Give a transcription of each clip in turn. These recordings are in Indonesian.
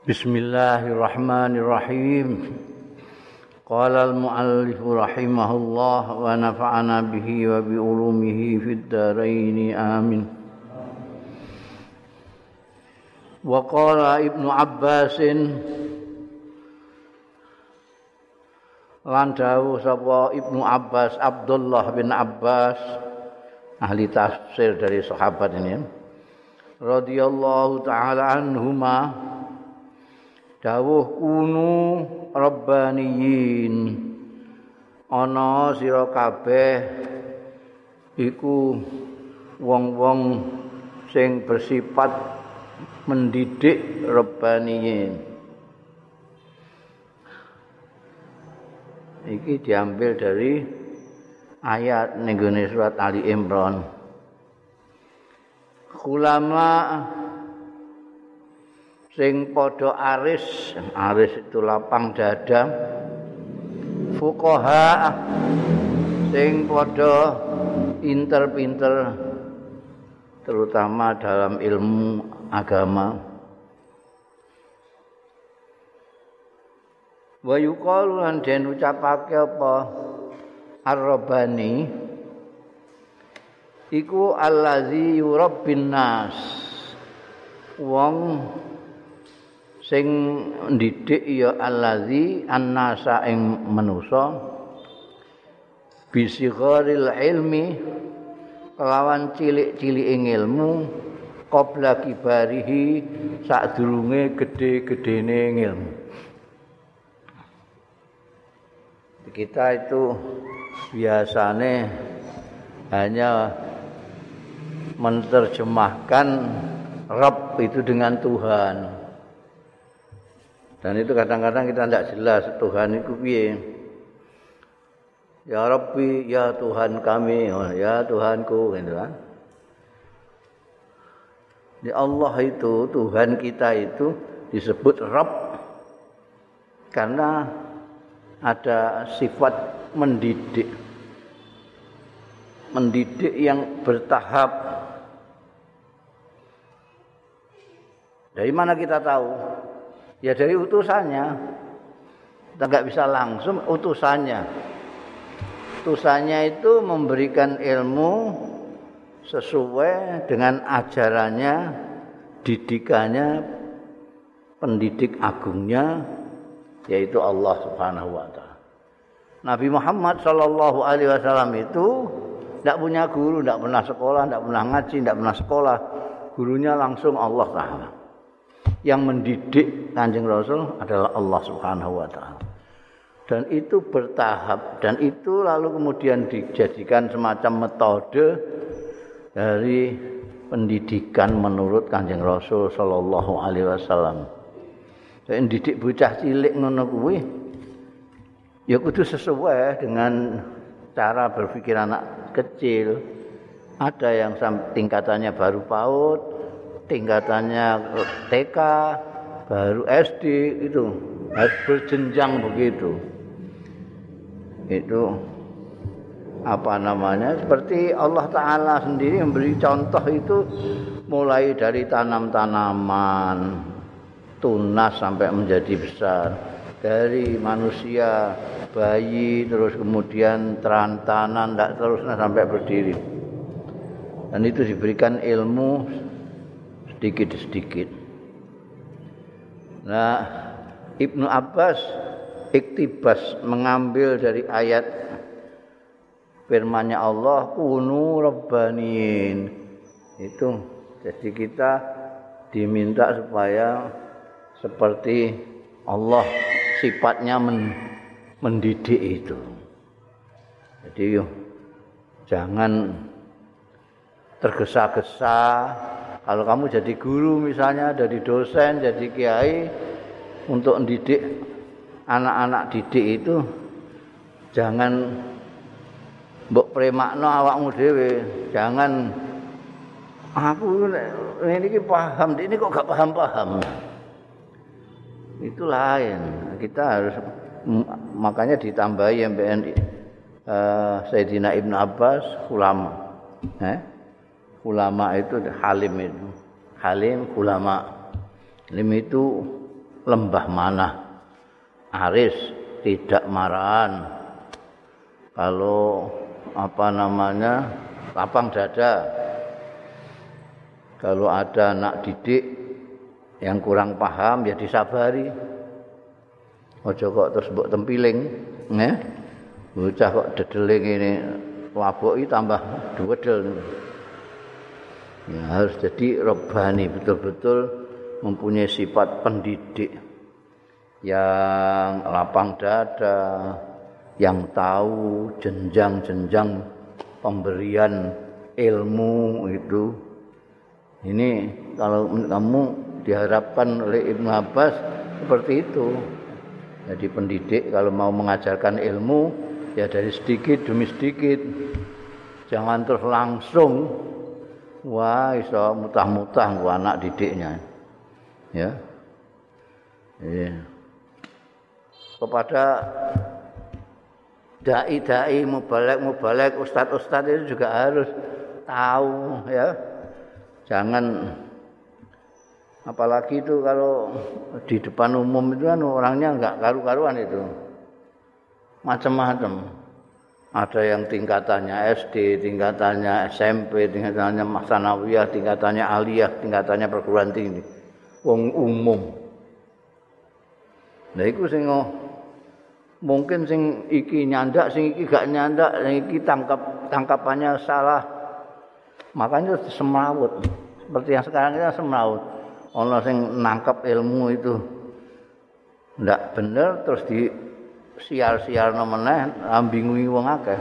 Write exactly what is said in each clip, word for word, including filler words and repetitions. Bismillahirrahmanirrahim. Qala al-mu'allif rahimahullah wa nafa'ana bihi wa bi ulumihi fid dharain amin. Wa qala Ibnu Abbas lan dawuh sapa Ibnu Abbas, Abdullah bin Abbas, ahli tafsir dari sahabat ini, radhiyallahu taala anhuma, dawuh kunu rabbaniyin, ana sira kabeh iku wong-wong sing bersifat mendidik rabbaniyin. Iki diambil dari ayat ning gone surat Ali Imron. Ulama sing podo aris, aris itu lapang dada, fuqaha sing podo pinter-pinter terutama dalam ilmu agama. Wa yuqalu lan den ucapake apa ar-rabbani iku allazi yurabbin nas, wong sing ndidik ya allazi annasa ing manusa bisigharil ilmi kelawan cilik-cilike ilmu qabla kibarihi sadurunge gedhe-gedhene ilmu. Kita itu biasane hanya menerjemahkan Rabb itu dengan Tuhan. Dan itu kadang-kadang kita tidak jelas Tuhan itu piye. Ya Rabbi, ya Tuhan kami, ya Tuhanku, gitu kan. Di Allah itu, Tuhan kita itu disebut Rabb karena ada sifat mendidik. Mendidik yang bertahap. Dari mana kita tahu? Ya dari utusannya. Kita enggak bisa langsung, utusannya. Utusannya itu memberikan ilmu sesuai dengan ajarannya, didikannya, pendidik agungnya yaitu Allah Subhanahu Wa Taala. Nabi Muhammad Sallallahu Alaihi Wasallam itu enggak punya guru, enggak pernah sekolah, enggak pernah ngaji, enggak pernah sekolah. Gurunya langsung Allah Taala. Yang mendidik Kanjeng Rasul adalah Allah Subhanahu Wa Taala, dan itu bertahap, dan itu lalu kemudian dijadikan semacam metode dari pendidikan menurut Kanjeng Rasul Sallallahu Alaihi Wasallam. Jadi didik bocah cilik ngono kuwi ya kudu sesuai dengan cara berpikir anak kecil. Ada yang tingkatannya baru PAUD, tingkatannya T K, baru S D, itu harus berjenjang begitu. Itu apa namanya? Seperti Allah Ta'ala sendiri memberi contoh itu mulai dari tanam-tanaman, tunas sampai menjadi besar. Dari manusia, bayi, terus kemudian terantanan, tidak terusnya sampai berdiri. Dan itu diberikan ilmu sedikit-sedikit. Nah, Ibnu Abbas iktibas mengambil dari ayat firman-Nya Allah kunu rabbaniin. Itu jadi kita diminta supaya seperti Allah sifatnya mendidik itu. Jadi yuk, jangan tergesa-gesa. Kalau kamu jadi guru misalnya, jadi dosen, jadi kiai, untuk mendidik anak-anak didik itu jangan mbok premakno awakmu dhewe. Jangan aku ini paham, ini kok gak paham-paham. Itu lain. Kita harus, makanya ditambahi M B N I uh, Sayyidina Ibn Abbas ulama. Eh? Ulama itu halim itu. Halim ulama. Halim itu lembah manah, aris, tidak marahan. Kalau apa namanya lapang dada, kalau ada anak didik yang kurang paham ya disabari. Ojo kok terus mbok tempiling, nggih. Bocah kok dedele ngene, waboki tambah duwedel. Ya harus jadi robbani, betul-betul mempunyai sifat pendidik yang lapang dada, yang tahu jenjang-jenjang pemberian ilmu itu. Ini kalau kamu diharapkan oleh Ibnu Abbas seperti itu. Jadi pendidik kalau mau mengajarkan ilmu ya dari sedikit demi sedikit. Jangan terus langsung wah iso mutah-mutah ku anak didiknya. Ya. Ya. Kepada dai-dai, mubalig-mubalig, ustaz-ustaz itu juga harus tahu ya. Jangan apalagi itu kalau di depan umum itu kan orangnya enggak karu-karuan itu. Macam-macam. Ada yang tingkatannya S D, tingkatannya S M P, tingkatannya tsanawiyah, tingkatannya aliyah, tingkatannya perguruan tinggi. Wong umum. Nah iku sing mungkin sing iki nyandak, sing iki gak nyandak, sing iki tangkap tangkapannya salah. Makanya semrawut. Seperti yang sekarang kita semrawut. Ono sing nangkep ilmu itu ndak bener terus di siar-siar meneh ambingi wong akeh.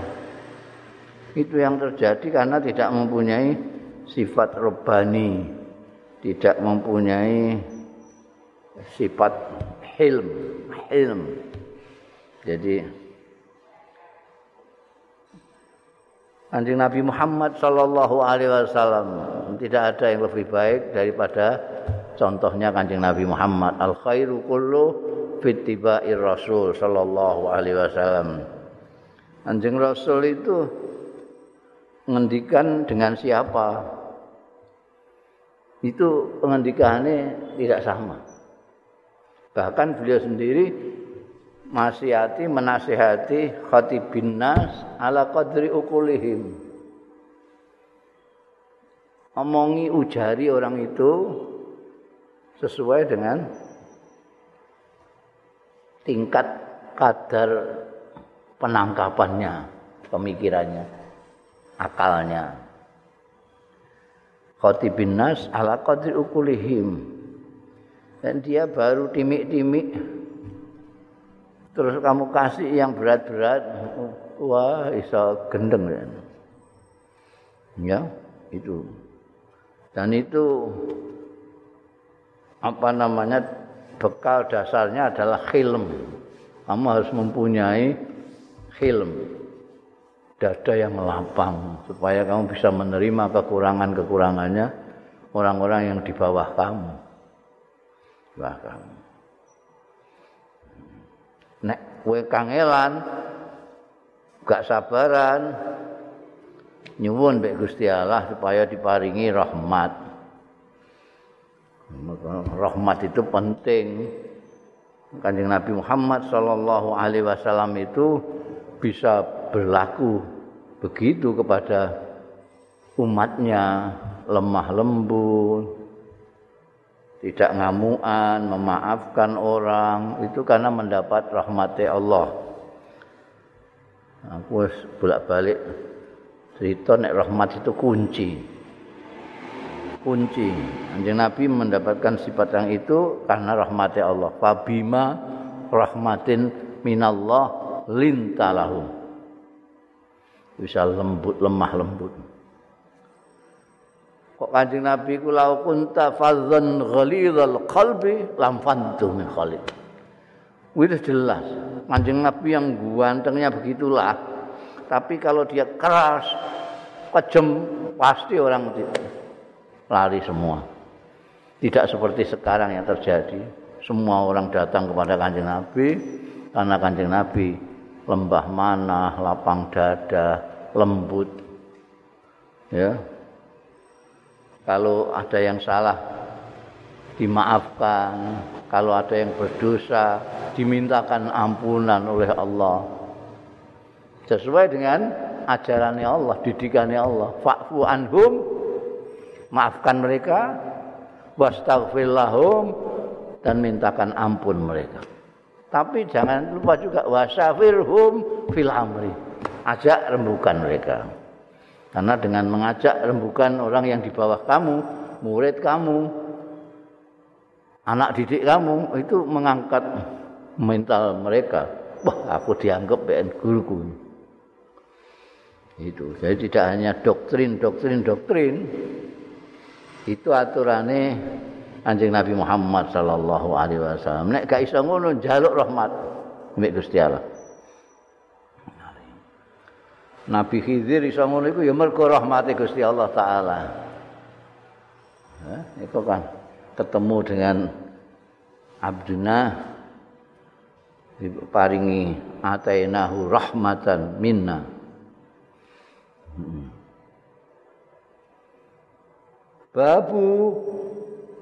Itu yang terjadi karena tidak mempunyai sifat robbani, tidak mempunyai sifat hilm, hilm. Jadi Kanjeng Nabi Muhammad Sallallahu Alaihi Wasallam tidak ada yang lebih baik daripada contohnya Kanjeng Nabi Muhammad. Al khairu kullu fitiba'ir Rasul Sallallahu Alaihi Wasallam. Kanjeng Rasul itu ngendikan dengan siapa? Itu pengendikaannya tidak sama. Bahkan beliau sendiri masihati menasihati khatibin nas ala qadri uqulihim. Omongi ujari orang itu sesuai dengan tingkat kadar penangkapannya, pemikirannya, akalnya. Khatibin nas ala qadri uqulihim. Dan dia baru timik-timik terus kamu kasih yang berat-berat, wah iso gendeng ya itu. Dan itu apa namanya bekal dasarnya adalah khilm. Kamu harus mempunyai khilm, dada yang lapang supaya kamu bisa menerima kekurangan-kekurangannya orang-orang yang di bawah kamu. Di bawah kamu. Nek kowe kangelan, gak sabaran, nyuwun mbek Gusti Allah supaya diparingi rahmat. Rahmat itu penting. Kanjeng Nabi Muhammad Sallallahu Alaihi Wasallam itu bisa berlaku begitu kepada umatnya, lemah lembut, tidak ngamuan, memaafkan orang, itu karena mendapat rahmat-Nya Allah. Aku bolak-balik cerita nek rahmat itu kunci. Kunci. Kanjeng Nabi mendapatkan sifat yang itu karena rahmat-Nya Allah. Fabima rahmatin minallah lintalahum. Bisa lembut, lemah lembut. Kok Kanjeng Nabi ku law kunta fadzan ghalidhal qalbi lam fantu min khalid. Itu jelas. Kanjeng Nabi yang gantengnya begitulah. Tapi kalau dia keras, kejem, pasti orang lari semua. Tidak seperti sekarang yang terjadi. Semua orang datang kepada Kanjeng Nabi karena Kanjeng Nabi lembah manah, lapang dada, lembut. Ya. Kalau ada yang salah dimaafkan, kalau ada yang berdosa dimintakan ampunan oleh Allah sesuai dengan ajarannya Allah, didikannya Allah. Fa'fu anhum, maafkan mereka, wastaghfir lahum, dan mintakan ampun mereka. Tapi jangan lupa juga wasafirhum fil amri, ajak rembukan mereka. Karena dengan mengajak rembukan orang yang di bawah kamu, murid kamu, anak didik kamu, itu mengangkat mental mereka. Wah, aku dianggap P N guruku. Itu. Jadi tidak hanya doktrin, doktrin, doktrin. Itu aturannya Kanjeng Nabi Muhammad Sallallahu Alaihi Wasallam. Nek gak iso ngono njaluk rahmat mbek Gusti Allah. Nabi Khidir iso ngono iku ya mergo rahmate Gusti Allah Taala. Nah, itu kan ketemu dengan abduna diparingi atainahu rahmatan minna. Babu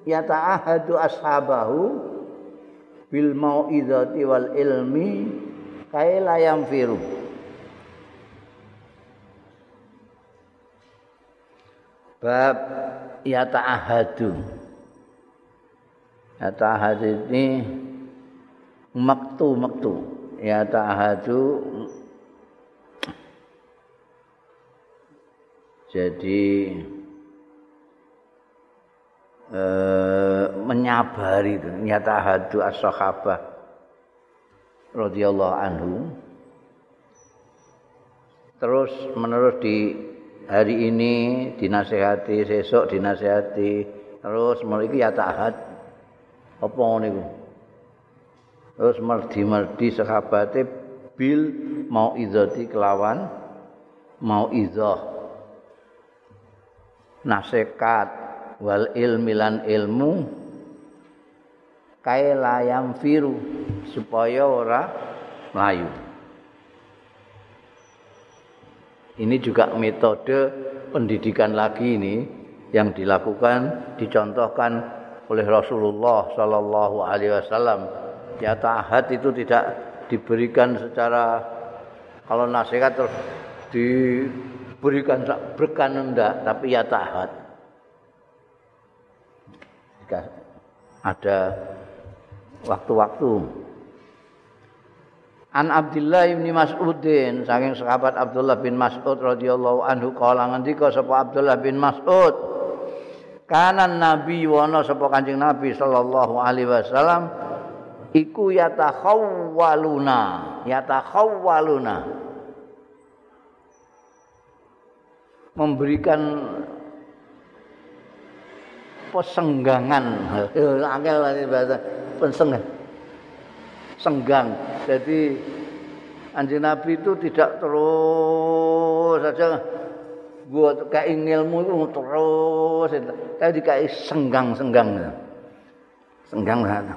yata'ahadu ashabahu bil mau'izati wal ilmi kaila yamfiru. Bab yata'ahadu. Yata'ahadu ini maktu-maktu. Yata'ahadu jadi eh, menyabari itu. Yata'ahadu as-sahabah radhiyallahu anhu. Terus menerus di hari ini dinasihati, sesok dinasihati, terus meriki ya ta'ahad. Apa niku? Terus merdi-merdi sahabate bil mau'izati kelawan mau'izah. Nasihat wal ilmilan ilmu kaila yamfiru supaya ora mlayu. Ini juga metode pendidikan lagi ini yang dilakukan, dicontohkan oleh Rasulullah Sallallahu Alaihi Wasallam. Ya ta'ahad itu tidak diberikan secara kalau nasihat terus diberikan berkan enggak, tapi ya ta'ahad. Ada waktu-waktu. An Abdullah bin Mas'udin saking sahabat Abdullah bin Mas'ud radhiyallahu anhu kala ngendika sapa Abdullah bin Mas'ud kana nabi wono sapa Kanjeng Nabi sallallahu alaihi wasallam iku yatakhawwaluna yatakhawwaluna memberikan pesenggangan angel bahasa pesenggangan senggang. Jadi Kanjeng Nabi itu tidak terus saja buat kayak ilmu itu terus, tapi kayak senggang-senggang, senggang lah.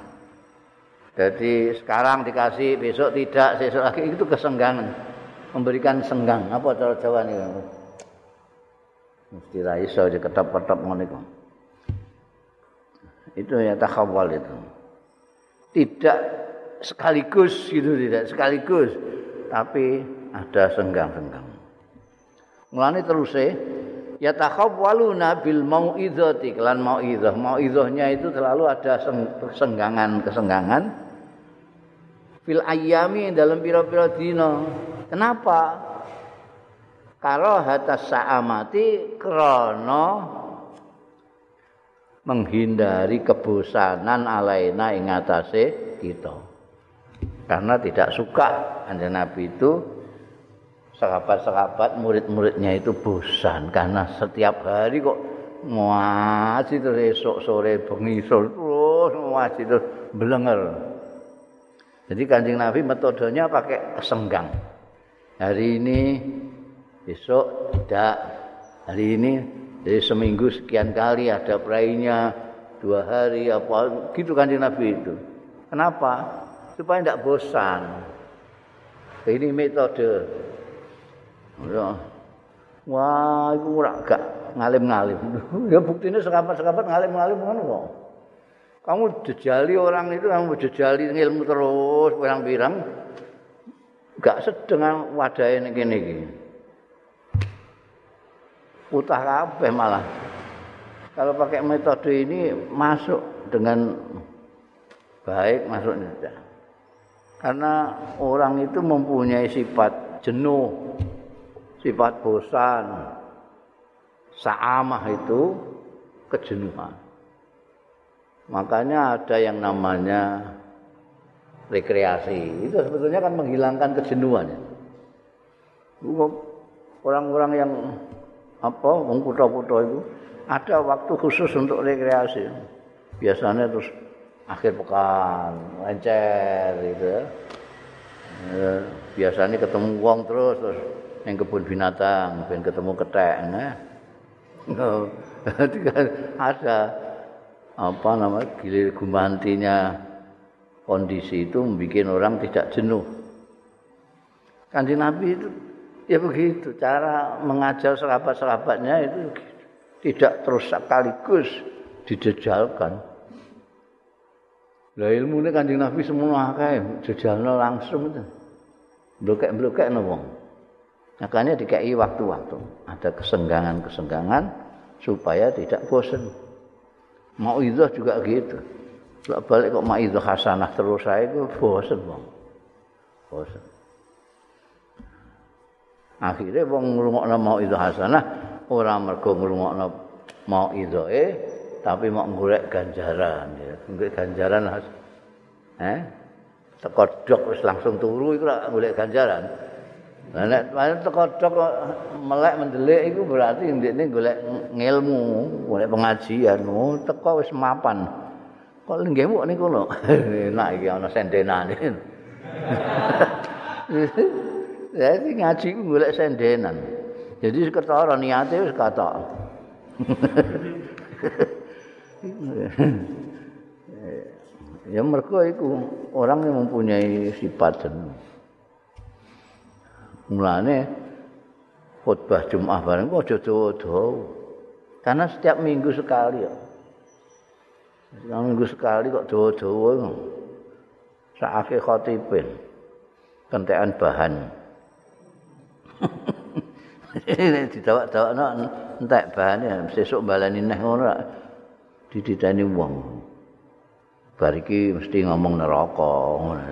Jadi sekarang dikasih, besok tidak, besok lagi itu kesenggangan, memberikan senggang. Apa cara Jawa nih? Mesti raiso aja ketap-ketap ngono. Itu ya takhawal itu. Tidak sekaligus gitu, tidak sekaligus, tapi ada senggang-senggang. Mulane terusé ya takhawwaluna bil mau'izati lan mau'izah. Mau'izahnya itu selalu ada senggangan-kesenggangan fil ayyami dalam pira-pira dina. Kenapa? Karahata sa'amati krana menghindari kebosanan alaina ing atase kita. Karena tidak suka Kanjeng Nabi itu sahabat-sahabat murid-muridnya itu bosan karena setiap hari kok ngaji terus esok sore bengi terus ngaji terus blenger. Jadi Kanjeng Nabi metodenya pakai senggang. Hari ini besok tidak, hari ini jadi seminggu sekian kali ada prayenya dua hari apa gitu Kanjeng Nabi itu. Kenapa? Supaya tidak bosan. Ini metode. Wah, itu ora gak ngalim-ngalim. Ya buktinya sekabat-sekabat ngalim-ngalim ngono kok. Kamu jejali orang itu, kamu jejali ilmu terus, pirang-pirang. Gak sedengan wadahnya gini-gini. Utah kabeh malah. Kalau pakai metode ini masuk dengan baik masuknya. Karena orang itu mempunyai sifat jenuh, sifat bosan, sa'amah itu kejenuhan. Makanya ada yang namanya rekreasi. Itu sebetulnya kan menghilangkan kejenuhan. Orang-orang yang apa, mengkuto-kuto itu ada waktu khusus untuk rekreasi. Biasanya terus akhir pekan, encer gitu. Ya, biasanya ketemu wong terus terus yang kebun binatang, ben ketemu kethek, nah. Ada apa namanya gilir gumantinya kondisi itu membuat orang tidak jenuh. Kanjeng Nabi itu ya begitu, cara mengajar sahabat-sahabatnya itu tidak terus sekaligus dijejalkan. Lah ilmune Kanjeng Nabi semono akeh, jejalno langsung itu. Blokek-blokekno wong. Makanya dikei waktu-waktu, ada kesenggangan-kesenggangan supaya tidak bosan. Mauizah juga gitu. Kalau balik kok mauizah hasanah terus saya itu bosan bang, bosan. Akhirnya bang ngurungokna mauizah hasanah, orang mergo ngurungokna mauizah eh, tapi mau ngurek ganjaran, ya. Ngurek ganjaran lah. Eh, tekodok terus langsung turu itu lah ngurek ganjaran. Nah, nek tekodok melek mendelik itu berarti ndekne golek ngilmu, golek pengajian, teko wis mapan. Kok lenggemu niku lho. Enak iki ana sendenane. Jadi ngaji ku golek sendenan. Jadi ketara niate wis katok. Ya mergo iku orang yang mempunyai sifat jenuh. Mulane khutbah Jumat bareng kok dodo-dodo. Karena setiap minggu sekali ya. Setiap minggu sekali kok dodo-dodo. Saake khatibin. Kentekan bahan. Ini ditawak-tawakno entek bahane sesuk baleni neh ngono dididani wong. Bar iki mesti ngomong neraka ngono.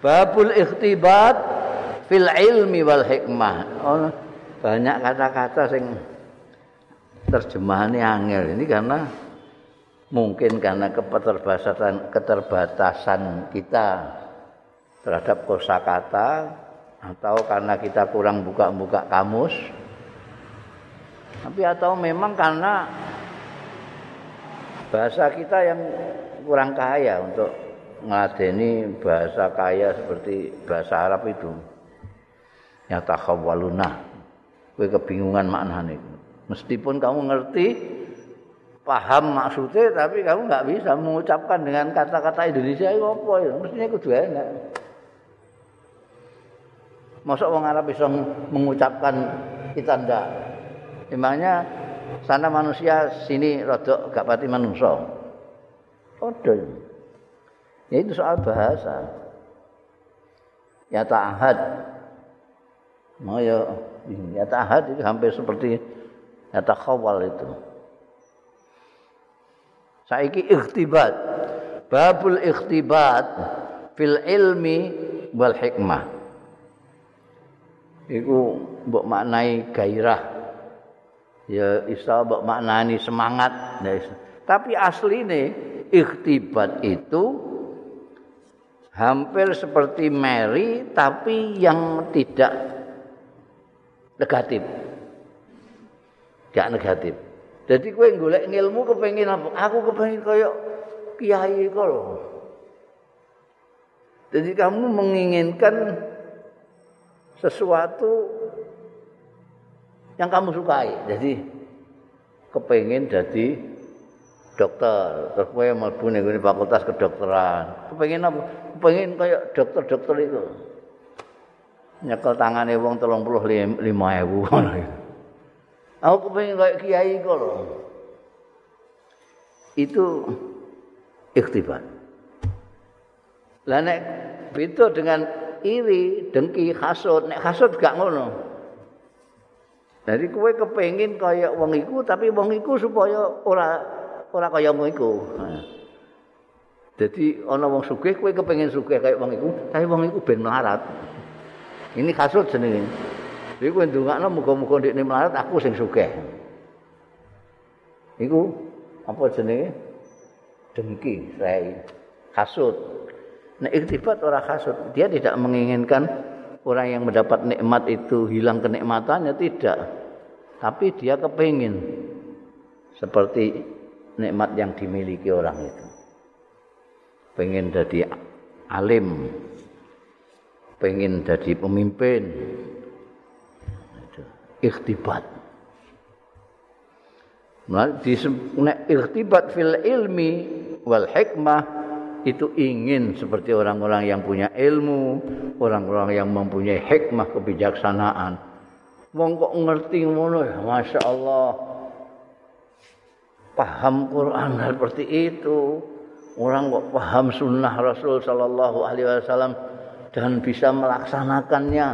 Babul ikhtibat fil ilmi wal hikmah. Oh, banyak kata-kata sing terjemahannya angel ini karena mungkin karena keterbatasan keterbatasan kita terhadap kosakata atau karena kita kurang buka-buka kamus. Tapi atau memang karena bahasa kita yang kurang kaya untuk ngeladeni bahasa kaya seperti bahasa Arab itu yang takhawaluna kowe kebingungan maknane meskipun kamu ngerti paham maksudnya tapi kamu enggak bisa mengucapkan dengan kata-kata Indonesia itu apa ya mestinya kudu enak mosok wong Arab bisa mengucapkan kita ndak emangnya sana manusia sini rodok gak pati manungsa padha. Ya itu soal bahasa. Ya ta'ahad. Mau ya, ya ta'ahad itu hampir seperti ya takhawal itu. Saiki ikhtibat. Babul ikhtibat fil ilmi wal hikmah. Iku mbok maknai gairah. Ya isa mbok maknani semangat. Tapi asline ikhtibat itu hampir seperti meri tapi yang tidak negatif. Tidak negatif. Jadi kowe golek ilmu kepengin apa? Aku kepengin kaya kiai iku lho. Jadi kamu menginginkan sesuatu yang kamu sukai. Jadi kepengin jadi dokter, terus kowe mlebu ning fakultas kedokteran. Kepengin apa? Kepengin kaya dokter-dokter itu. Nyekel tangane wong tiga puluh lima ribu ngono. Aku kepengin kaya kiai iku lho. itu ikhtibar. Lah nek beda dengan iri, dengki, hasud, nek hasud gak ngono. Jadi kowe kepengin kaya wong iku tapi wong iku supaya ora ora kaya wong iku. Jadi ana wong sugih kowe kepengin sugih kaya wong iku, tapi wong iku ben melarat. Ini hasud jenenge. Iku kowe ndongakno muga-muga ndekne melarat aku sing sugih. Iku apa jenenge? Dengki, rai, hasud. Nah, ikhtibat orang hasud, dia tidak menginginkan orang yang mendapat nikmat itu hilang kenikmatannya, tidak. Tapi dia kepingin seperti nikmat yang dimiliki orang itu. Pengen jadi alim, pengen jadi pemimpin. Ikhtibat. Nah, di ikhtibat fil ilmi wal hikmah itu ingin seperti orang-orang yang punya ilmu, orang-orang yang mempunyai hikmah kebijaksanaan. Wong kok ngerti ngono ya, masya Allah. Paham Quran seperti itu, orang kok paham sunnah Rasul Sallallahu Alaihi Wasallam dan bisa melaksanakannya,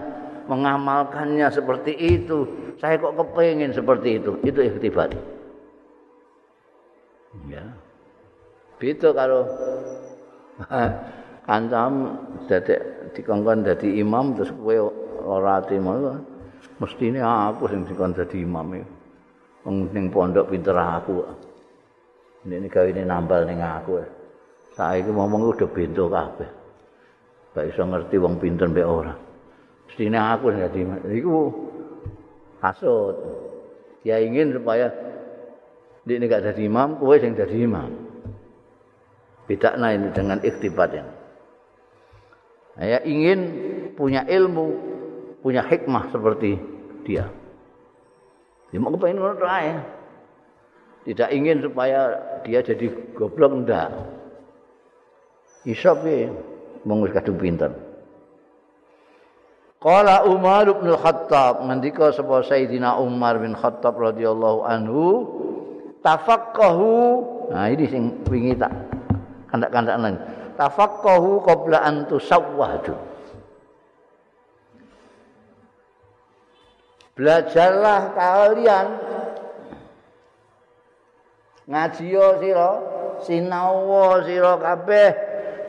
mengamalkannya seperti itu. Saya kok kepingin seperti itu. Itu ikhtibar. Ya, begitu kalau kancam dadek dikongkon dadi imam terus kowe ora ati malah mestine aku sing dikon dadi imam iki wong ning pondok pinter aku ndekne gawene nambal ning aku saiki ngomong udah bento kabeh gak iso ngerti wong pinter mbek ora mestine aku sing dadi iku hasud dia ingin supaya ndekne gak dadi imam kowe sing dadi imam. Bedakna ini dengan ikhtibat yang saya ingin punya ilmu, punya hikmah seperti dia. Dia mau kepengen ngono ae. Tidak ingin supaya dia jadi goblok ndak. Iso piye mung wis kadung pinter. Qala Umar bin Khattab, ngendika sapa Sayyidina Umar bin Khattab radhiyallahu anhu, tafaqqahu. Nah ini sing wingi tak kandak-kandak nang tafaqahu qabla an tusawwadu. Belajarlah kalian ngajiyo sira sinawa sira kabeh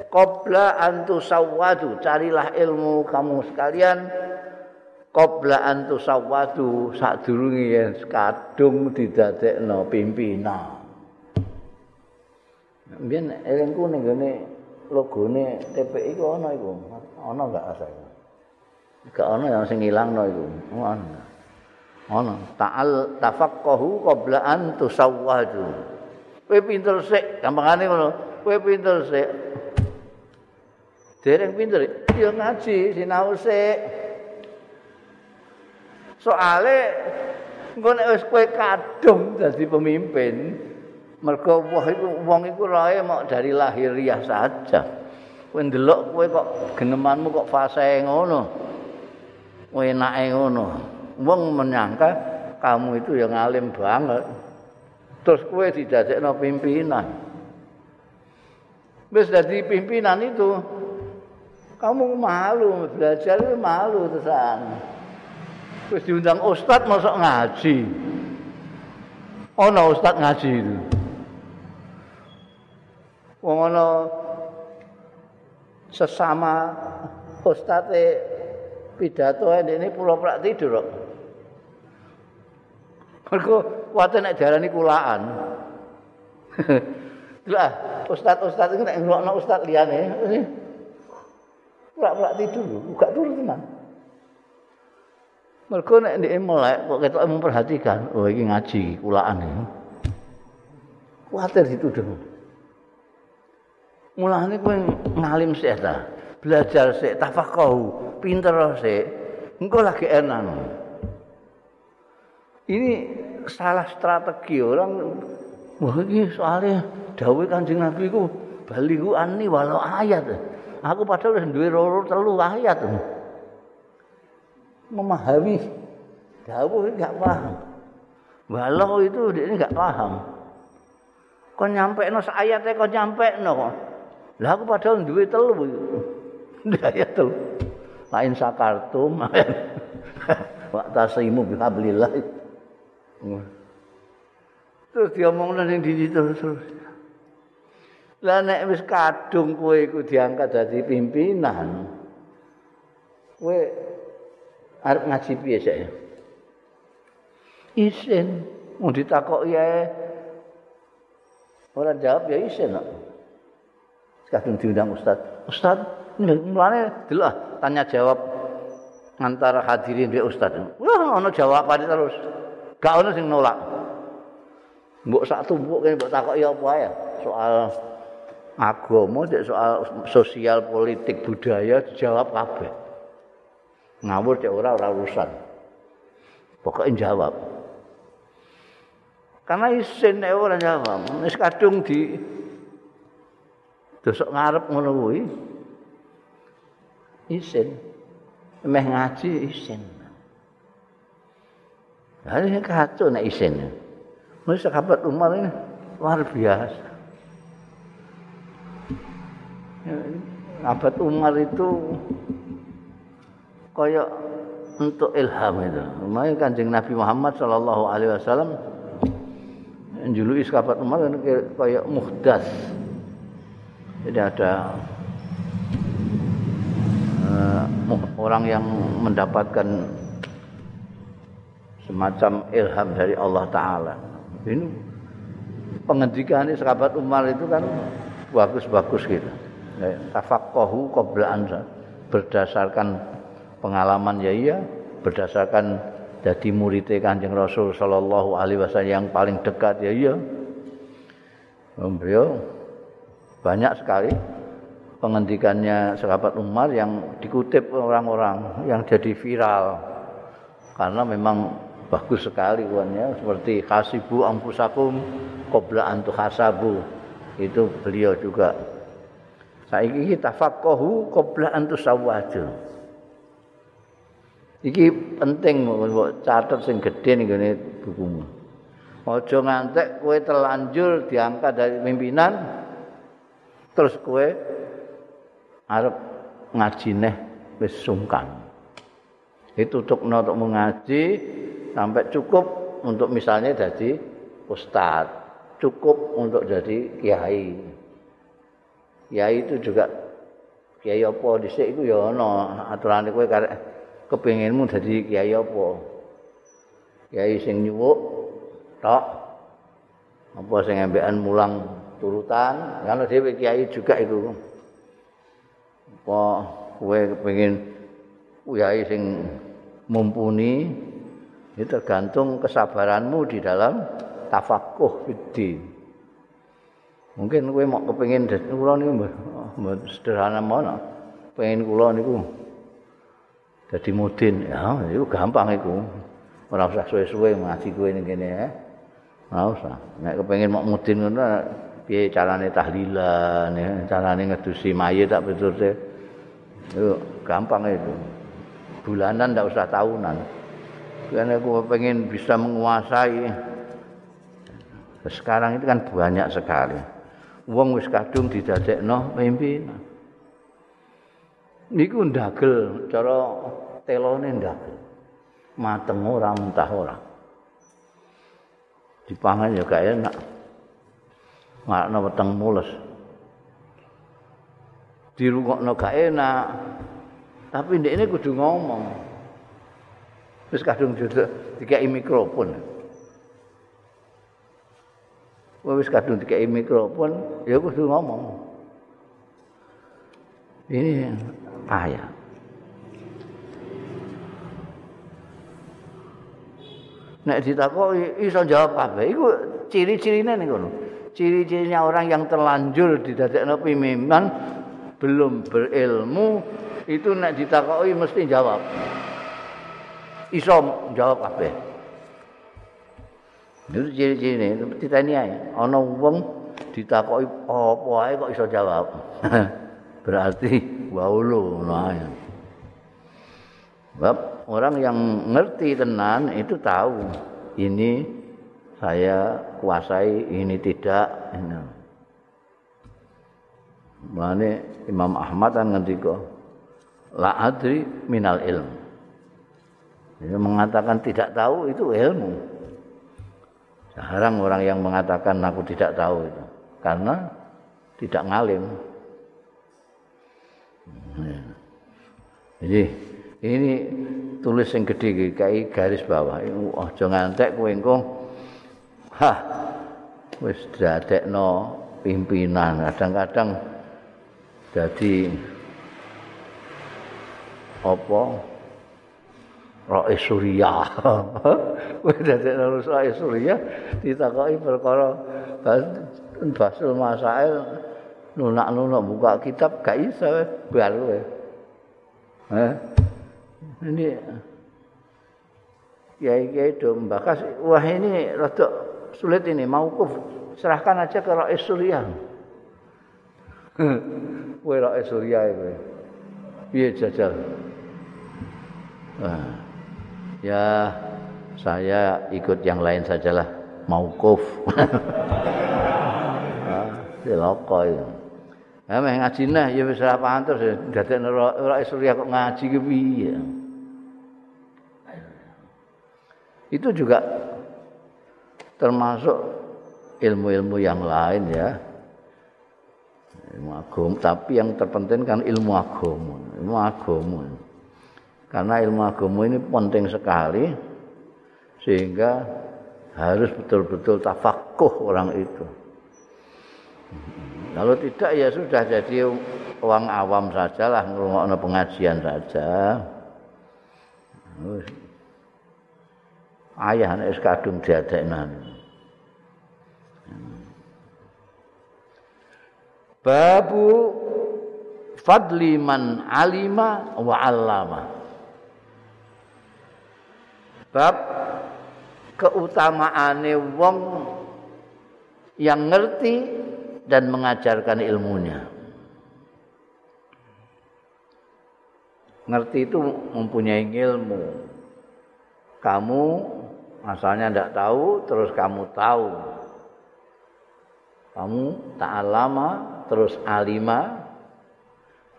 qabla an tusawwadu, carilah ilmu kamu sekalian qabla an tusawwadu sadurunge yen kadung didadekno pimpinan. Mbiyen elengku ning gone logone T P I ku ana iku. Ana enggak asal. Enggak ana yang sing ilangno iku. Ana. Ana ta'al tafaqqahu qabla an tusawwaju. Kowe pinter sik, gampangane ngono. Kowe pinter sik. Dereng pinter, ya ngaji sinau sik. Soale engko nek wis kowe kadung dadi pemimpin, mergo wong iku rae mok dari lahiriah saja. Kowe ndelok kowe kok genemanmu kok fasih ngono. Kowe enake ngono. Wong menyangka kamu itu yang alim banget. Terus kowe didadekno pimpinan. Wis dadi pimpinan itu kamu malu belajar, malu terusan. Wis diundang ustaz mosok ngaji. Ana ustaz ngaji itu. Wong ana sesama ustaze pidatoe ndene pura prak tidur kok. Mergo kuwate nek diarani kulaan. Lah, ustaz-ustaz iku nek ngrokno ustaz liyane pura-pura tidur, gak turu tenan. Mergo nek ndeke melek kok ketok memperhatikan, oh iki ngaji kulaan iki. Kuwatir dituduh. Mulane kowe ngalim sik ta, belajar sik, tafaqahu, pinter sik. Engko lagi enak. Ini salah strategi orang. Wah iki soalé dawuh Kanjeng Nabi iku balihu anni walau ayat. Aku padahal wis duwe loro telu ayat. Memahami dawuh enggak paham. Walau itu dia enggak paham. Kau nyampe no ayatnya kau nyampe no. Lah aku padahal duit telu. Daya telu. Lain sakartum. Wa tasimu bihablillah. Terus diomonglah yang di terus. Lah nek wis kadung kowe iku diangkat dadi pimpinan. Kowe arep ngaji piye sik? Isin, mung ditakoki ae. Ora jawab ya isin kok. Kadung diundang ustaz. Ustaz, mulane delok tanya jawab antara hadirin mbek ustaz. Wah, ana jawabane terus. Gak ono sing nolak. Mbok sak tumpuk kene mbok takoki apa ae soal agama, soal sosial, politik, budaya dijawab kabeh. Ngawur cek ora ora urusan. Pokoke jawab. Karena isin nek ora jawab, wis kadung di dosok ngarep ngono kuwi. Isin. Meh ngaji isin. Lah iki kacau nek isin. Wis sahabat Umar ini luar biasa. Abad Umar itu kayak untuk ilham itu. Makanya Kanjeng Nabi Muhammad Sallallahu Alaihi Wasallam menjuluki sahabat Umar kayak muhdas. Jadi ada uh, orang yang mendapatkan semacam ilham dari Allah Ta'ala. Ini pengendikan sahabat Umar itu kan bagus-bagus gitu. Tafaqahu qabla an, berdasarkan pengalaman ya iya, berdasarkan jadi muridnya Kanjeng Rasul Sallallahu Alaihi Wasallam yang paling dekat ya iya. Beliau banyak sekali pengendikannya sahabat Umar yang dikutip orang-orang yang jadi viral karena memang bagus sekali uannya, seperti khasibu ampusakum qabla an tuhasabu, itu beliau juga. Saiki tafaqahu qabla an tusawwadu. Iki penting mbok catet sing gedhe ning gone bukumu. Aja ngantek kowe terlanjur diangkat dari pimpinan terus kowe arep ngaji neh wis sungkan. Ditutupno untuk ngaji sampai cukup untuk misalnya jadi ustaz, cukup untuk jadi kiai. Ya itu juga kiai apa dhisik iku ya ana aturane kowe karek kepinginmu dadi kiai apa. Kiai sing nyuwuk tok apa sing embekan mulang turutan, kan dhewe kiai juga iku. Apa kowe kepengin kiai sing mumpuni, itu tergantung kesabaranmu di dalam tafaqquh fiddin. Mungkin kowe mok kepengin kula niku mboten sederhana mawon. Pengin kula niku dadi mudin, ya itu gampang iku. Ora usah suwe-suwe ngaji kowe ning kene ya. Ora usah. Nek kepengin mok mudin ngono piye carane tahlilan, ya, carane ngedusi mayit tak beturte. Yo gampang itu. Bulanan ndak usah tahunan. Karena kowe pengin bisa menguasai. Sekarang itu kan banyak sekali. Wong wis kadung didadekno pimpinan. Niku ndagel cara telone ndagel. Mateng ora mentah ora. Dipangan ya gak enak. Makna weteng mules. Dirungokno gak enak. Tapi ndekne kudu ngomong. Wis kadung duduk dikeki mikrofon. Wis kadung dikei mikrofon, ya kudu ngomong. Ini ayat. Nek ditakoki iso jawab kabeh. Iku ciri-cirine niku lho. Ciri-cirinya orang yang terlanjur didadekno pimpinan belum berilmu itu nek ditakoki mesti jawab. Iso jawab kabeh. Niku ciri-ciri nek ditani ae ana wong ditakoki apa ae kok iso jawab. Berarti waulo ngono ae. Sebab orang yang ngerti tenan itu tahu ini saya kuasai, ini tidak. Mane Imam Ahmad kan ngendika, la adri minal ilm. Dia mengatakan tidak tahu itu ilmu. Jarang orang yang mengatakan aku tidak tahu itu, karena tidak ngalim. Jadi ini tulis yang gede kayak garis bawah. Oh jangan ngantek kowe engko. Hah. Wis dadekno pimpinan kadang-kadang jadi apa Rais Suriah. Wis dadekno Rais Suriah ditakoki perkara basul masail nunak-nunak buka kitab gak iso baru. Heh. Ini kiai-kiai do mbakas wah ini rada sulit ini mauquf serahkan aja ke Rais Suriah. Kowe Rais Suriah kowe. Piye jajal? Nah, ya saya ikut yang lain sajalah mauquf. Dilokoi. Ya meh ngajinah ya wis ora paham terus dadekne Rais Suriah kok ngaji ki piye. Itu juga termasuk ilmu-ilmu yang lain ya, ilmu agama. Tapi yang terpenting kan ilmu agama, ilmu agama. Karena ilmu agama ini penting sekali, sehingga harus betul-betul tafakuh orang itu. Kalau tidak ya sudah jadi orang awam sajalah, ngrungokno pengajian saja. Ayah anak kadung diadekna. Babu fadli man alima wa allama. Bab keutamaane wong yang ngerti dan mengajarkan ilmunya. Ngerti itu mempunyai ilmu. Kamu asalnya tidak tahu, terus kamu tahu. Kamu ta'alama, terus alima,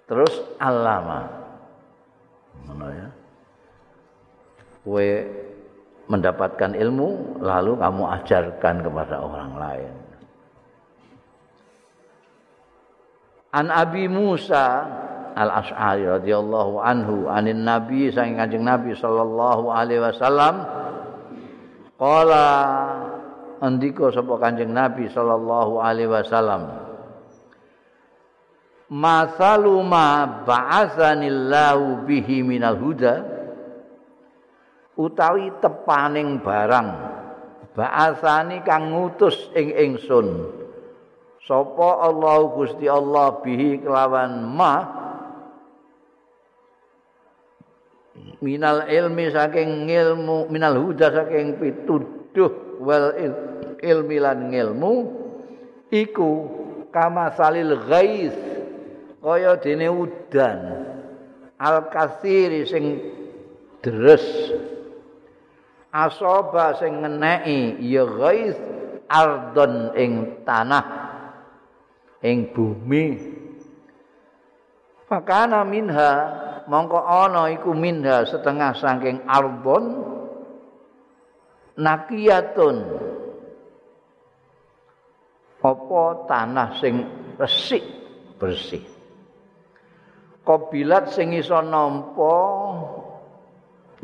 terus allama. Mana ya? Kowe mendapatkan ilmu, lalu kamu ajarkan kepada orang lain. An Abi Musa Al Asy'ari radhiyallahu anhu anin Nabi saking Kanjeng Nabi sallallahu alaihi wasallam qala andika sapa Kanjeng Nabi sallallahu alaihi wasallam masalu ma ba'atsanillahu bihi minal huda utawi tepaning barang ba'atsani kang ngutus ing ingsun sapa Allah Gusti Allah bihi kelawan ma minal ilmi saking ilmu minal huda saking pituduh wal ilmi lan ilmu iku kama salil ghais kaya dene udan al kasiri sing deres asoba sing ngeneki ya ghais ardon ing tanah ing bumi fakana minha mongko ana iku minha setengah saking ardon nakiyatun apa tanah sing resik bersih qabilat sing iso nampa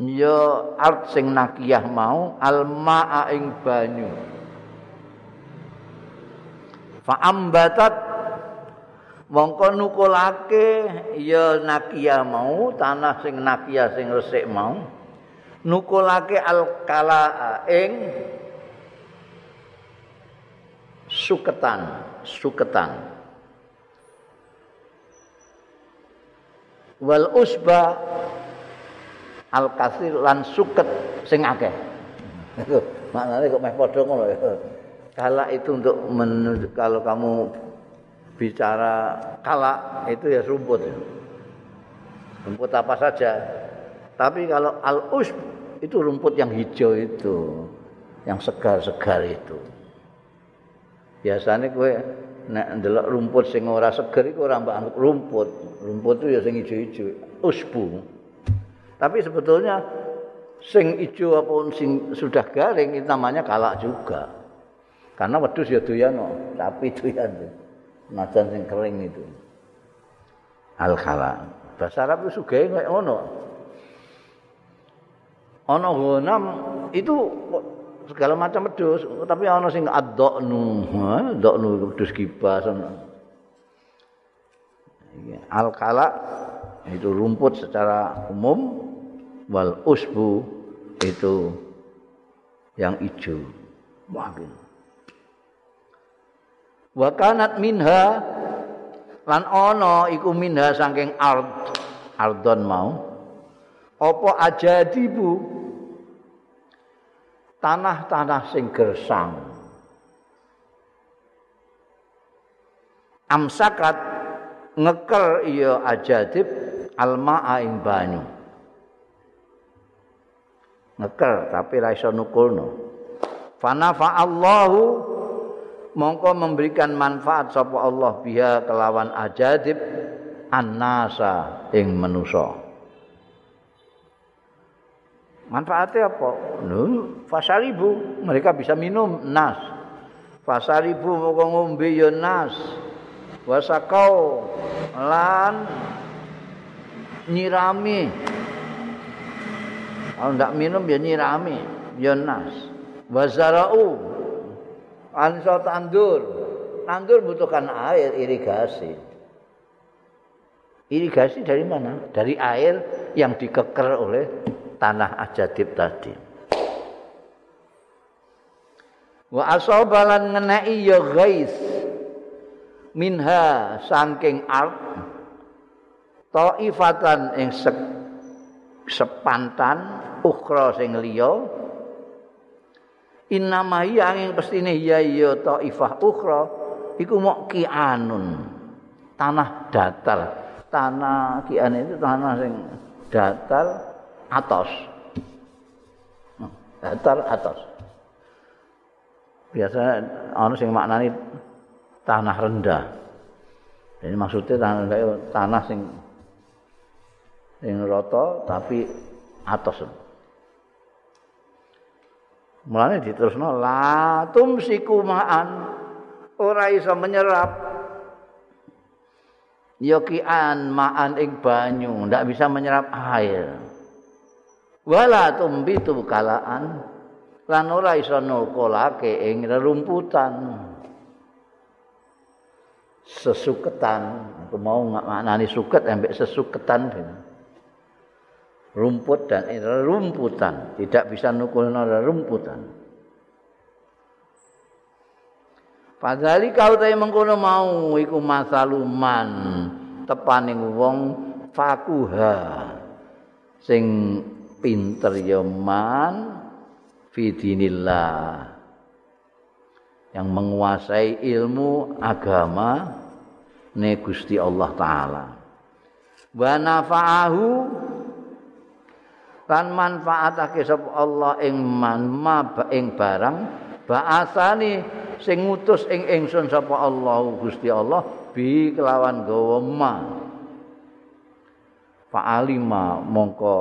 ya ard sing nakiyah mau almaa ing banyu fa ambatat mongko nukulake ya nakia mau tanah sing nakia sing resik mau nukulake alkalaa ing suketan suketan wal usba alkasir lan suket sing akeh maknane kok meh padha ngono ya kala itu untuk menunjuk kalau kamu bicara kalak itu ya rumput. Rumput apa saja. Tapi kalau al-usb itu rumput yang hijau itu. yang segar-segar itu. Biasanya kowe nek ndelok rumput sing ora seger iku ora mbok anggap rumput. Rumput itu ya sing ijo-ijo, usbu. Tapi sebetulnya sing ijo apapun sing sudah garing itu namanya kalak juga. Karena wedhus ya doyan, tapi doyan. Najan sing kering itu. Al-khala. Bahasa Arab itu sugih kaya ngono. Ana ghanam itu segala macam wedhus, tapi ana sing ad-dha'nu, dha'nu wedhus kibas ana. Al-khala itu rumput secara umum, wal usbu itu yang hijau. Waduh. Wa kanat minha lan ana iku minha saking ard ardon mau apa ajadibu tanah-tanah sing gersang amsakat ngeker iya ajadib almaa ing banyu ngeker tapi ra iso nukulno fanafa Allahu mongko memberikan manfaat sapa Allah biha kelawan ajadib annasa ing manusa. Manfaatnya apa? Lho, fasaribu, mereka bisa minum nas. Fasaribu mongko ngombe ya nas. Wasakau lan nyirami. Kalau ndak minum ya nyirami ya nas. Wazara'u anso tandur, tandur butuhkan air irigasi. Irigasi dari mana? Dari air yang dikeker oleh tanah ajadib tadi. Wa asobalan ngenai ya ghais minha saking art ta'ifatan ing sepantan ukhra sing liya. Innamai angin pestine ya ya taifah ukhra iku mok kianun tanah datar. Tanah kian itu tanah sing datar atos. Datar atos. Biasanya ana sing maknani tanah rendah. Jadi maksudnya tanah rendah itu tanah sing sing rata tapi atos. Mulane diterusno la tumsiku ma'an ora iso menyerap ya kian ma'an ing banyu ndak bisa menyerap air wala tumbitu kalaan lan ora iso nukolake ing rerumputan sesuketan aku mau maknani suket ambek sesuketan dene rumput dan rerumputan tidak bisa nukulna rerumputan. Padahal kau teh mengkono mau iku masaluman tepaning wong fakuha sing pinter ya man fi dinillah yang menguasai ilmu agama ne Gusti Allah taala. Wa nafa'ahu lan manfaatake sapa Allah ing manma ing barang ba'asani sing ngutus ing ingsun sapa Allah Gusti Allah bi kelawan gawa ma fa'alima mongko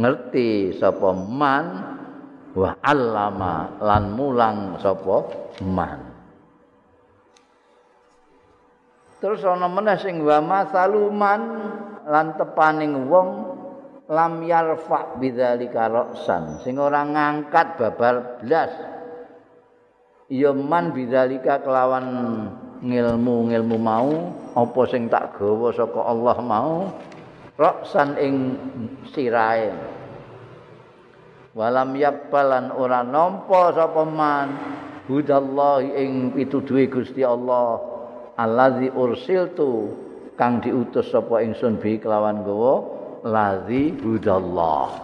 ngerti sapa man wa 'allama lan mulang sapa man terus ana meneh sing wa masaluman lan tepaning wong lam yarfa bidzalika ra'san sing ora ngangkat babar blas ya man bidzalika kelawan ngilmu-ngilmu mau apa sing tak gawa saka Allah mau ra'san ing sirahe walam yakbalan ora nampa sapa man hudallahi ing pituduhe Gusti Allah allazi ursiltu kang diutus sapa ingsun bi kelawan gawa lazi budallah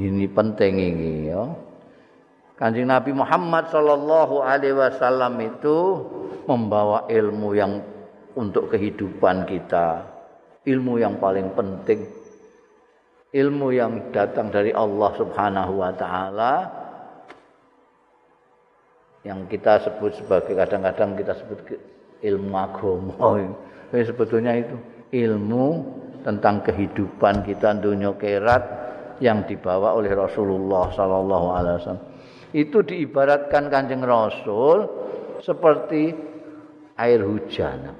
ini penting ini ya. Kanjeng Nabi Muhammad Sallallahu Alaihi Wasallam itu membawa ilmu yang untuk kehidupan kita, ilmu yang paling penting, ilmu yang datang dari Allah Subhanahu Wa Taala yang kita sebut sebagai, kadang-kadang kita sebut ilmu agama, tapi sebetulnya itu ilmu tentang kehidupan kita dunia akhirat yang dibawa oleh Rasulullah Sallallahu Alaihi Wasallam. Itu diibaratkan Kanjeng Rasul seperti air hujan.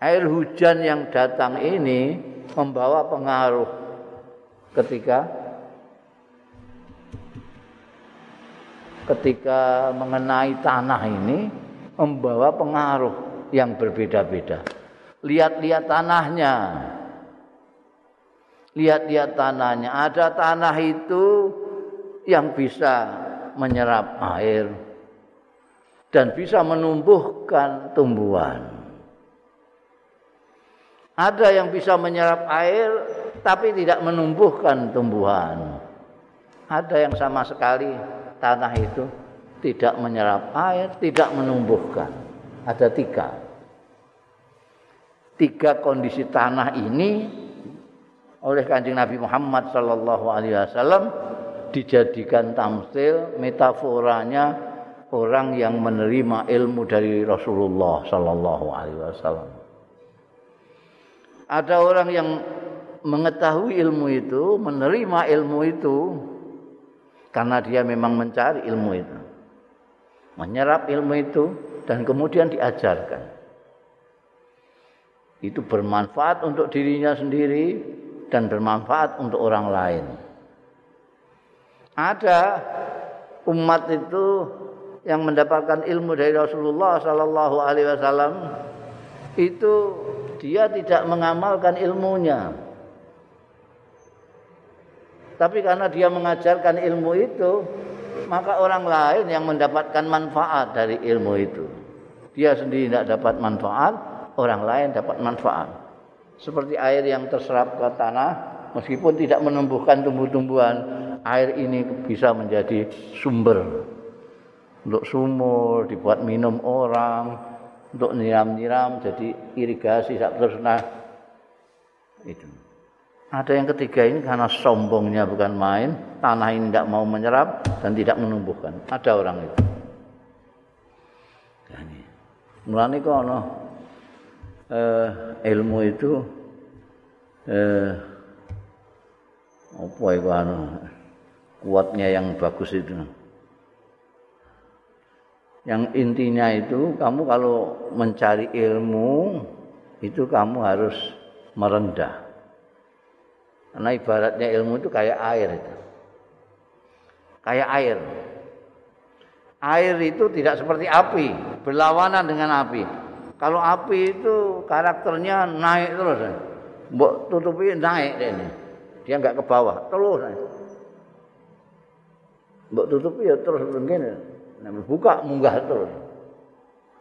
Air hujan yang datang ini membawa pengaruh ketika ketika mengenai tanah ini, membawa pengaruh yang berbeda-beda. Lihat-lihat tanahnya. Lihat-lihat tanahnya. Ada tanah itu yang bisa menyerap air dan bisa menumbuhkan tumbuhan. Ada yang bisa menyerap air tapi tidak menumbuhkan tumbuhan. Ada yang sama sekali tanah itu tidak menyerap air, tidak menumbuhkan. Ada tiga. Tiga kondisi tanah ini oleh Kanjeng Nabi Muhammad Sallallahu Alaihi Wasallam dijadikan tamsil, metaforanya orang yang menerima ilmu dari Rasulullah Sallallahu Alaihi Wasallam. Ada orang yang mengetahui ilmu itu, menerima ilmu itu, karena dia memang mencari ilmu itu, menyerap ilmu itu, dan kemudian diajarkan. Itu bermanfaat untuk dirinya sendiri dan bermanfaat untuk orang lain. Ada umat itu yang mendapatkan ilmu dari Rasulullah Sallallahu Alaihi Wasallam itu dia tidak mengamalkan ilmunya, tapi karena dia mengajarkan ilmu itu, maka orang lain yang mendapatkan manfaat dari ilmu itu. Dia sendiri tidak dapat manfaat, orang lain dapat manfaat. Seperti air yang terserap ke tanah, meskipun tidak menumbuhkan tumbuh-tumbuhan, air ini bisa menjadi sumber untuk sumur, dibuat minum orang, untuk nyiram-nyiram, jadi irigasi sak terusna. Itu. Ada yang ketiga ini karena sombongnya bukan main, tanah ini tidak mau menyerap dan tidak menumbuhkan. Ada orang itu. Mulane kok ana eh, ilmu itu eh, apa iku anu kuatnya yang bagus itu. Yang intinya itu, kamu kalau mencari ilmu itu kamu harus merendah. Karena ibaratnya ilmu itu kayak air itu. Kayak air. Air itu tidak seperti api, berlawanan dengan api. Kalau api itu karakternya naik terus. Mbok tutupi naik ini. Dia enggak ke bawah, terus naik. Mbok tutupi ya terus begini, nek buka munggah terus.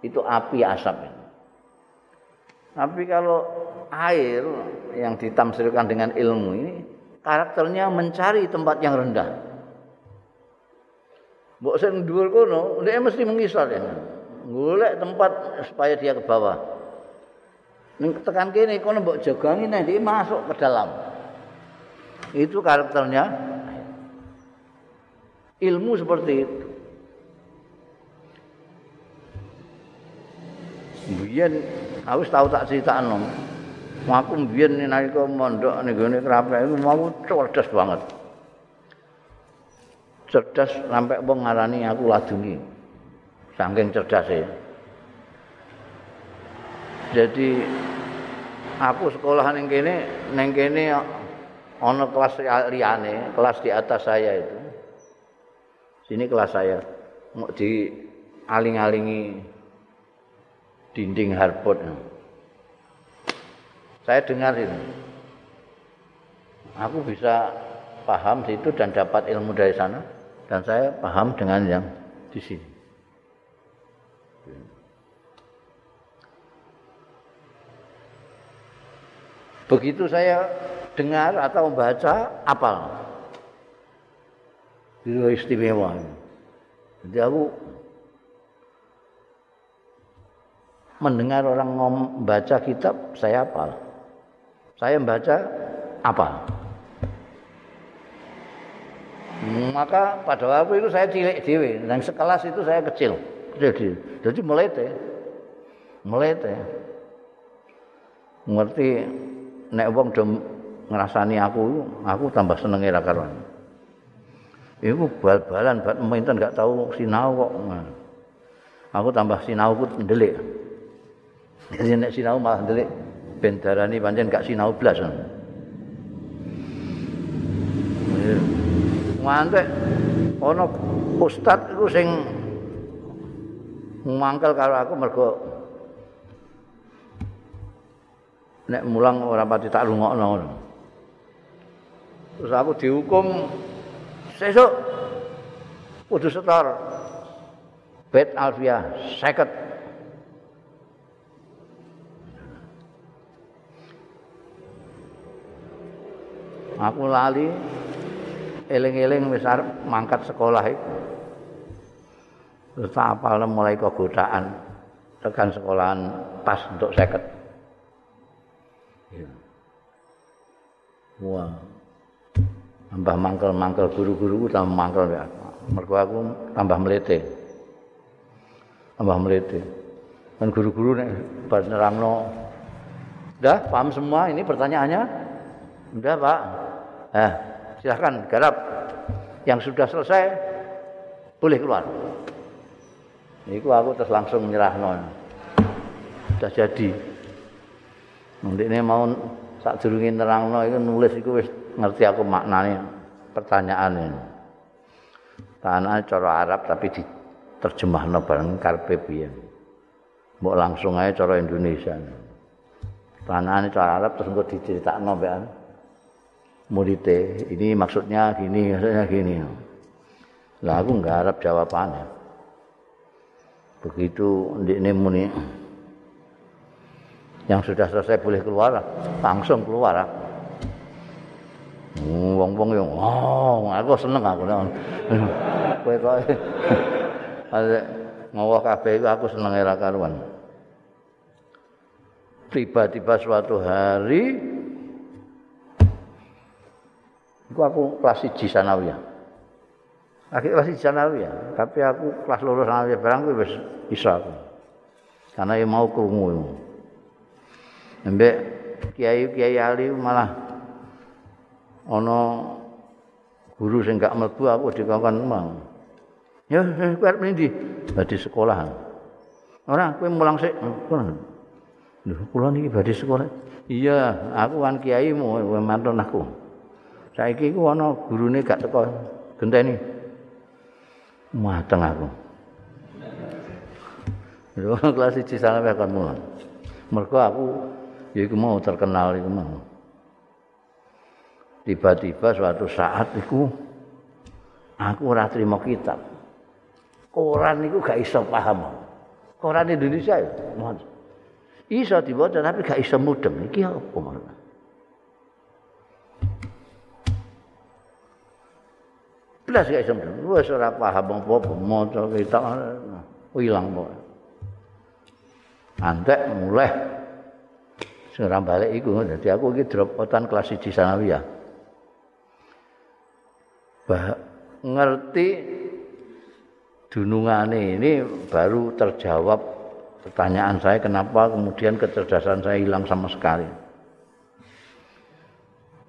Itu api asapnya. Tapi kalau air yang ditamsilkan dengan ilmu ini karakternya mencari tempat yang rendah. Mbok sing dhuwur kono, dia mesti mengisor ya. Golek tempat supaya dia ke bawah. Ning tekan kene kono mbok jogangi nek dia masuk ke dalam. Itu karakternya ilmu seperti itu. Biyen aku tahu tak critakno. Aku biyen nalika mondok ning gone Kraplek iku mau cerdas banget. Cerdas sampai wong ngarani aku ladungi. Saking cerdase. Jadi aku sekolah ning kene, ning kene ana kelas liyane, kelas di atas saya itu. Sini kelas saya, mau dialing-alingi dinding hardboard. Saya dengarin, aku bisa paham situ dan dapat ilmu dari sana, dan saya paham dengan yang di sini. Begitu saya dengar atau membaca, apal. Itu istimewa. Jadi aku mendengar orang membaca kitab, saya hafal. Saya membaca, apa? Maka pada waktu itu saya cilik dhewe, nang sekelas itu saya kecil. Jadi, jadi melete. Melete. Ngerti nek wong do ngrasani aku, aku tambah senenge ra karuan. Iku bal-balan bat minten gak tahu sinau kok. Aku tambah sinau ku ndelik. Jadi nek sinau malah ndelik ben darani pancen gak sinau blas. Mantek ana ustaz iku sing mangkel karo aku mergo nek mulang ora pati tak rungokno ngono. Terus aku dihukum sesuk kudu setor bet alfiah seket. Aku lali eling-eling wis arep mangkat sekolah iku. Terus tak apalne mulai kegodaan tekan sekolahan pas untuk seket. Ya. Wah. Tambah mangkel-mangkel guru-guruku tambah mangkel ya. Mergo aku tambah melete. Tambah melete. Dan guru-guru nek bar nerangno. Dah paham semua ini pertanyaannya? Udah, Pak. Eh. Silahkan garap, yang sudah selesai boleh keluar. Iku aku terus langsung nyerah non. Sudah jadi. Nanti ini mau tak durungin terang non. Iku nulis iku wis ngerti aku maknanya pertanyaannya. Tanah cara Arab tapi diterjemah non bareng karpe biyen. Mbok langsung aja cara Indonesia. Tanahane cara Arab terus engko diceritakno mbekan murite, ini maksudnya gini, maksudnya gini. Lah aku enggak harap jawabannya. Begitu ndekne muni yang sudah selesai boleh keluar, langsung keluar. Wong-wong yo, oh, aku seneng aku. Kowe kok ngowo kabeh aku seneng era karuan. Tiba-tiba suatu hari Aku aku kelas satu sanawiyah. Aku kelas satu sanawiyah, tapi aku kelas lulus sanawiyah barang ku wis iso aku. Karena ya mau krungu. Mbek kiai-kiai ali malah ana guru sing gak mlebu aku dikongkon mau. Ya kowe arep ndi? Badhe sekolah. Ora kowe mulang sik. Lho kula niki badhe sekolah. Iya, aku kan kiaimu, kowe mantun aku. Saiki ku ana gurune gak teko genteni. Mateng aku. Lho kelas satu sampe kon mulo. Mergo aku ya iku mau terkenal iku mau. Tiba-tiba suatu saat iku aku ora trimo kitab. Koran niku gak iso paham. Koran Indonesia ya. Iso dibaca tapi gak iso mudeng. Iki apa maksudnya? Belas gak iso mudeng. Wis ora paham apa-apa maca kitab ilang kok. Antek mulai seram balik iku. Dadi aku iki drop outan kelas satu sanawiyah. Bah ngerti dunungane ini baru terjawab pertanyaan saya, kenapa kemudian kecerdasan saya hilang sama sekali.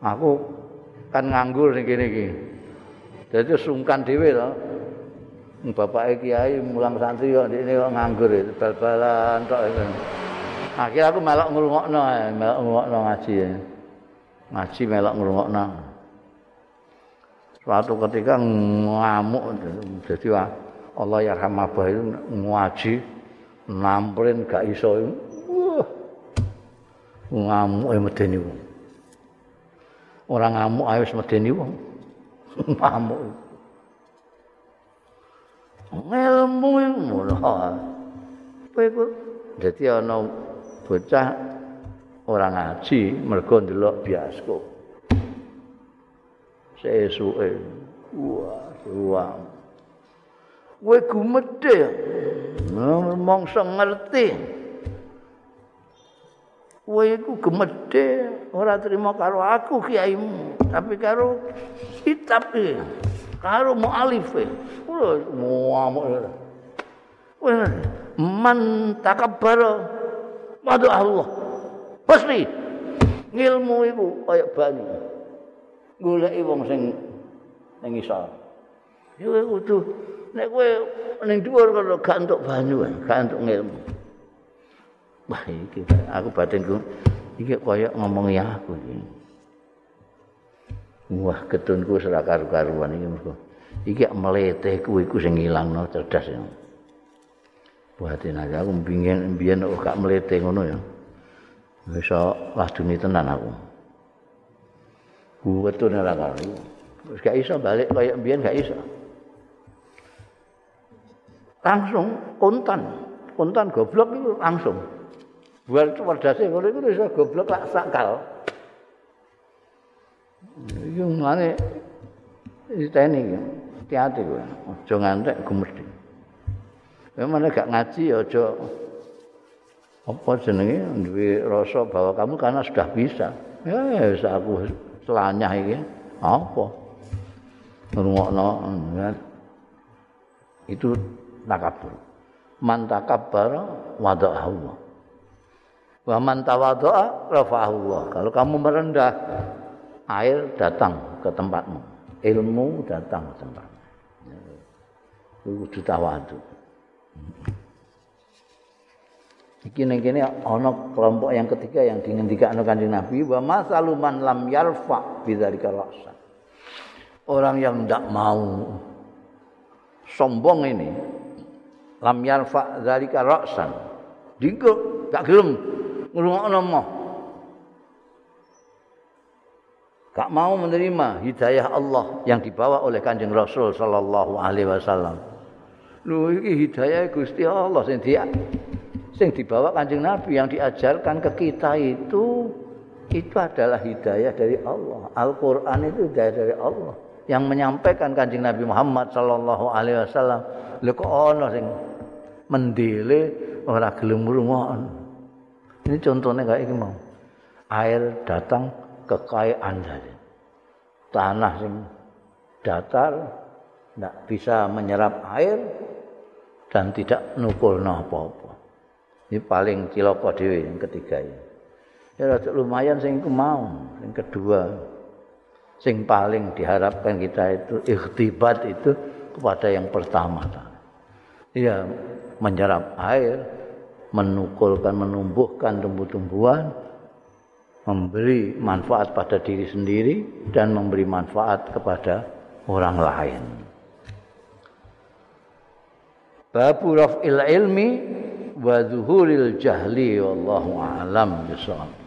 Aku kan nganggur nih gini-gini. Jadi sungkan dhewe to. Bapak kiai mulang santri kok ndekne kok nganggur itu bal-balan tok. Akhirnya aku melok ngrungokno, melok ngrungokno ngaji. Ngaji melok ngrungokno. Suatu ketika ngamuk jadi Allah yarham abah itu ngaji namprin gak iso uh, ngamuk medeni wong. Ora ngamuk ae wis medeni wong. Ngamuk. Ilmu ngono. Kowe iku dadi ana bocah ora ngaji mergo ndelok bioskop. Sesuke. Wah, wah. Kowe gumedhe. Mongso ngerti. Kowe iku gemedhe ora terima karo aku kiaimu, tapi karo kitab e, karo mualif e. Wes muamuk. Wes man takabbara madu Allah. Pasti ngilmu iku kaya banyu. Goleki wong sing ning isor. Yo kudu nek kowe ning dhuwur kok gak entuk banyu, gak entuk ngilmu. Wah iki aku batinku iki koyo ngomongi aku iki. Wah ketunku ora karu-karuan iki mergo iki mleteh kuwi iku sing ngilangno cerdas. Buatin aja aku pingin mbiyen kok gak mleteh ngono ya. Iso ladune tenan aku. Ku ketun ora karu. Wis gak iso balik koyo mbiyen gak iso. Langsung kontan, kontan goblok itu langsung. Buat cerdasnya kalau itu bisa goblok tak sakal. Itu mana? Di teknik, hati-hati gue. Jangan tak gemerdi. Memang agak ngaji ya, jo. Apa jenenge? Dwi rasa bahwa kamu karena sudah bisa. Ya, bisa aku selanyah ini. Apa? Nurungokno, itu. Takabur. Man takabbara wada'ahu Allah. Wa man tawadda'a rafa'ahu Allah. Kalau kamu merendah, air datang ke tempatmu. Ilmu datang ke tempatmu. Kudu tawadhu. Iki ning kene ana kelompok yang ketiga yang dingendikane Kanjeng Nabi, wa masaluman lam yarfa' bidzalika ra'sa. Orang yang tidak mau sombong ini lam yarfa dzalika ra'san dinggo gak gelem ngrungokno moh gak mau menerima hidayah Allah yang dibawa oleh Kanjeng Rasul sallallahu alaihi wasallam. Lho iki hidayah Gusti Allah sing di sing dibawa Kanjeng Nabi yang diajarkan ke kita itu itu adalah hidayah dari Allah. Al Quran itu hidayah dari Allah yang menyampaikan Kanjeng Nabi Muhammad sallallahu alaihi wasallam. Lho kok ana sing mendele ora gelem ngrungokno. Ini contohnya kayak iki mau. Air datang ke kekayaan dari tanah sing datar ndak bisa menyerap air dan tidak nukulno apa-apa. Ini paling cilaka dhewe yang ketiga ini. Ya rada lumayan sing iku mau, sing kedua. Sing paling diharapkan kita itu ikhtibat itu kepada yang pertama. Iya, menyerap air, menukulkan, menumbuhkan tumbuh-tumbuhan, memberi manfaat pada diri sendiri dan memberi manfaat kepada orang lain. Babu raf'il ilmi wa zuhuril jahli wallahu a'lam bishawab.